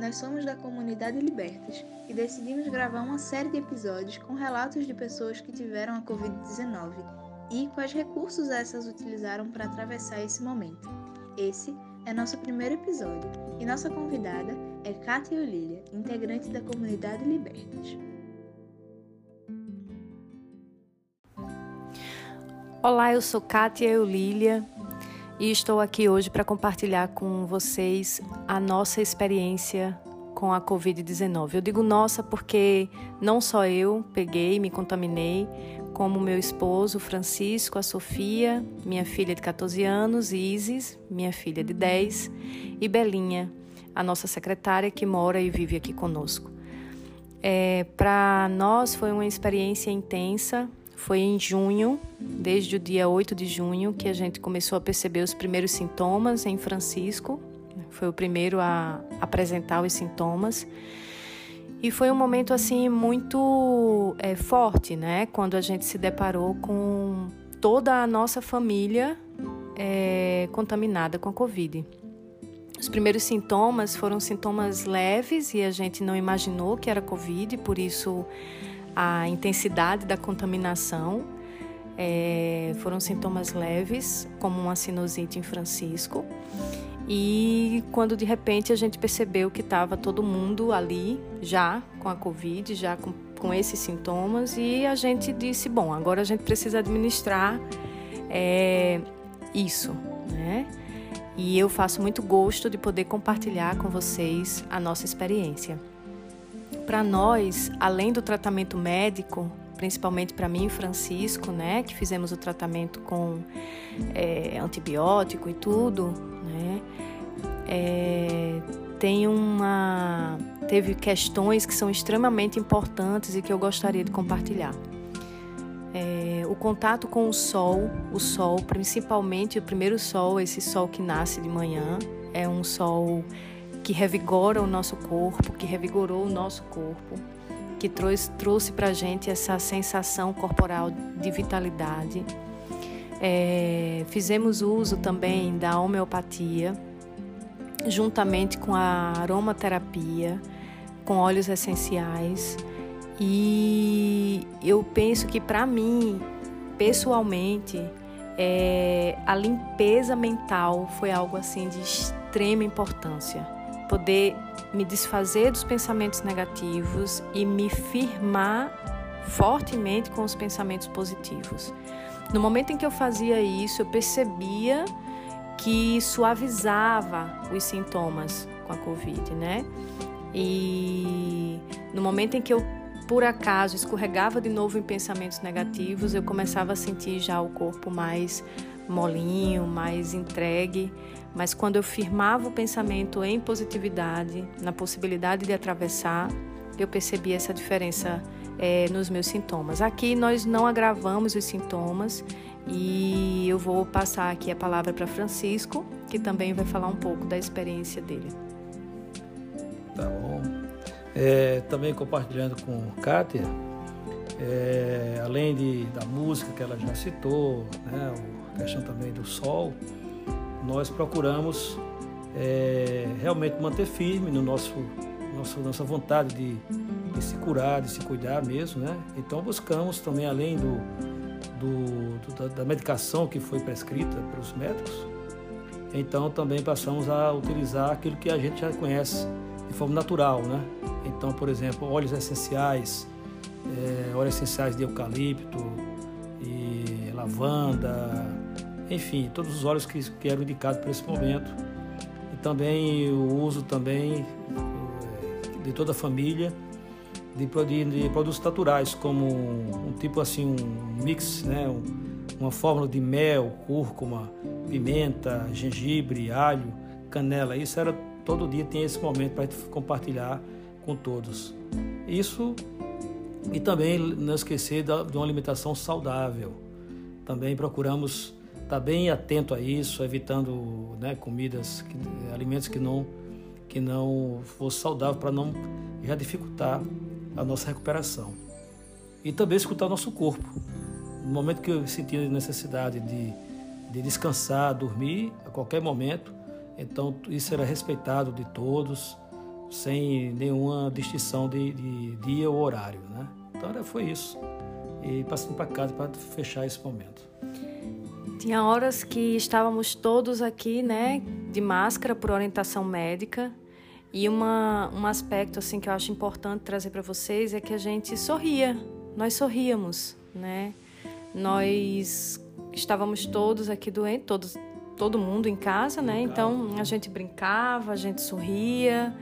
nós somos da Comunidade Libertas e decidimos gravar uma série de episódios com relatos de pessoas que tiveram a Covid-19 e quais recursos essas utilizaram para atravessar esse momento. Esse é nosso primeiro episódio e nossa convidada é Kátia Eulília, integrante da Comunidade Libertas. Olá, eu sou Kátia Eulília e estou aqui hoje para compartilhar com vocês a nossa experiência com a Covid-19. Eu digo nossa porque não só eu peguei, me contaminei, como meu esposo Francisco, a Sofia, minha filha de 14 anos, Isis, minha filha de 10, e Belinha, a nossa secretária que mora e vive aqui conosco. Para nós foi uma experiência intensa. Foi em junho, desde o dia 8 de junho, que a gente começou a perceber os primeiros sintomas em Francisco. Foi o primeiro a apresentar os sintomas. E foi um momento, assim, muito forte, né? Quando a gente se deparou com toda a nossa família contaminada com a Covid. Os primeiros sintomas foram sintomas leves e a gente não imaginou que era Covid, por isso a intensidade da contaminação, foram sintomas leves, como uma sinusite em Francisco. E quando de repente a gente percebeu que estava todo mundo ali já com a Covid, já com esses sintomas, e a gente disse, bom, agora a gente precisa administrar isso, né? E eu faço muito gosto de poder compartilhar com vocês a nossa experiência. Para nós, além do tratamento médico, principalmente para mim e Francisco, né, que fizemos o tratamento com antibiótico e tudo, né, teve questões que são extremamente importantes e que eu gostaria de compartilhar. O contato com o sol, principalmente o primeiro sol, esse sol que nasce de manhã, é um sol que revigora o nosso corpo, que revigorou o nosso corpo, que trouxe para a gente essa sensação corporal de vitalidade. Fizemos uso também da homeopatia, juntamente com a aromaterapia, com óleos essenciais. E eu penso que, para mim, pessoalmente, a limpeza mental foi algo assim de extrema importância. Poder me desfazer dos pensamentos negativos e me firmar fortemente com os pensamentos positivos. No momento em que eu fazia isso, eu percebia que suavizava os sintomas com a Covid, né? E no momento em que eu, por acaso, escorregava de novo em pensamentos negativos, eu começava a sentir já o corpo mais molinho, mais entregue. Mas quando eu firmava o pensamento em positividade, na possibilidade de atravessar, eu percebi essa diferença nos meus sintomas. Aqui nós não agravamos os sintomas e eu vou passar aqui a palavra para Francisco, que também vai falar um pouco da experiência dele. Tá bom. Também compartilhando com a Kátia, além da música que ela já citou, né, a questão também do sol, nós procuramos realmente manter firme no nossa vontade de se curar, de se cuidar mesmo, né? Então buscamos também, além da medicação que foi prescrita pelos médicos, então também passamos a utilizar aquilo que a gente já conhece de forma natural, né? Então, por exemplo, óleos essenciais de eucalipto e lavanda, enfim, todos os óleos que eram indicados para esse momento. E também o uso também de toda a família de produtos naturais, como um tipo assim, um mix, né? Uma fórmula de mel, cúrcuma, pimenta, gengibre, alho, canela. Isso era todo dia, tem esse momento para compartilhar com todos. Isso, e também não esquecer de uma alimentação saudável. Também procuramos estar bem atento a isso, evitando, né, alimentos que não fossem saudáveis, para não já dificultar a nossa recuperação. E também escutar o nosso corpo. No momento que eu sentia necessidade de descansar, dormir, a qualquer momento, então isso era respeitado de todos. sem nenhuma distinção de dia ou horário, né? Então foi isso. E passando para casa para fechar esse momento. Tinha horas que estávamos todos aqui, né, de máscara por orientação médica. E um aspecto assim, que eu acho importante trazer para vocês é que a gente sorria. Nós sorríamos, né? Nós estávamos todos aqui doentes, todo mundo em casa, né? Então a gente brincava, a gente sorria.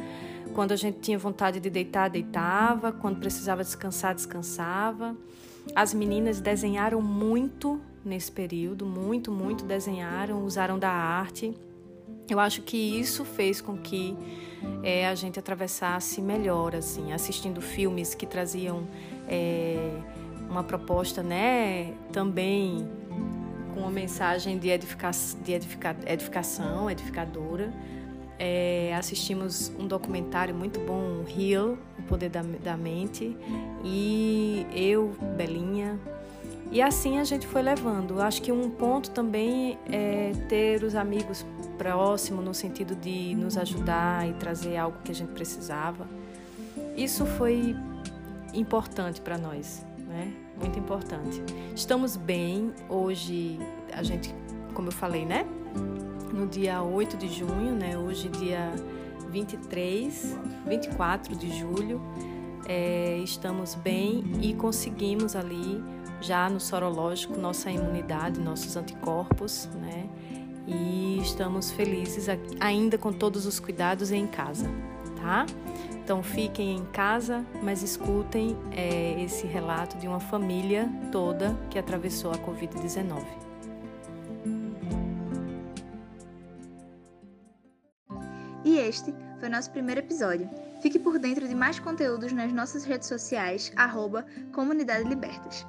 Quando a gente tinha vontade de deitar, deitava. Quando precisava descansar, descansava. As meninas desenharam muito nesse período, muito desenharam, usaram da arte. Eu acho que isso fez com que a gente atravessasse melhor, assim, assistindo filmes que traziam uma proposta, né, também com uma mensagem de edificação, edificadora. Assistimos um documentário muito bom, Heal, O Poder da Mente, e eu, Belinha. E assim a gente foi levando. Acho que um ponto também é ter os amigos próximos, no sentido de nos ajudar e trazer algo que a gente precisava. Isso foi importante para nós, né? Muito importante. Estamos bem. Hoje, a gente, como eu falei, né? No dia 8 de junho, né? Hoje, dia 24 de julho, estamos bem e conseguimos ali já no sorológico, nossa imunidade, nossos anticorpos, né? E estamos felizes aqui, ainda com todos os cuidados em casa, tá? Então fiquem em casa, mas escutem esse relato de uma família toda que atravessou a Covid-19. E este foi o nosso primeiro episódio. Fique por dentro de mais conteúdos nas nossas redes sociais, @Comunidade Libertas.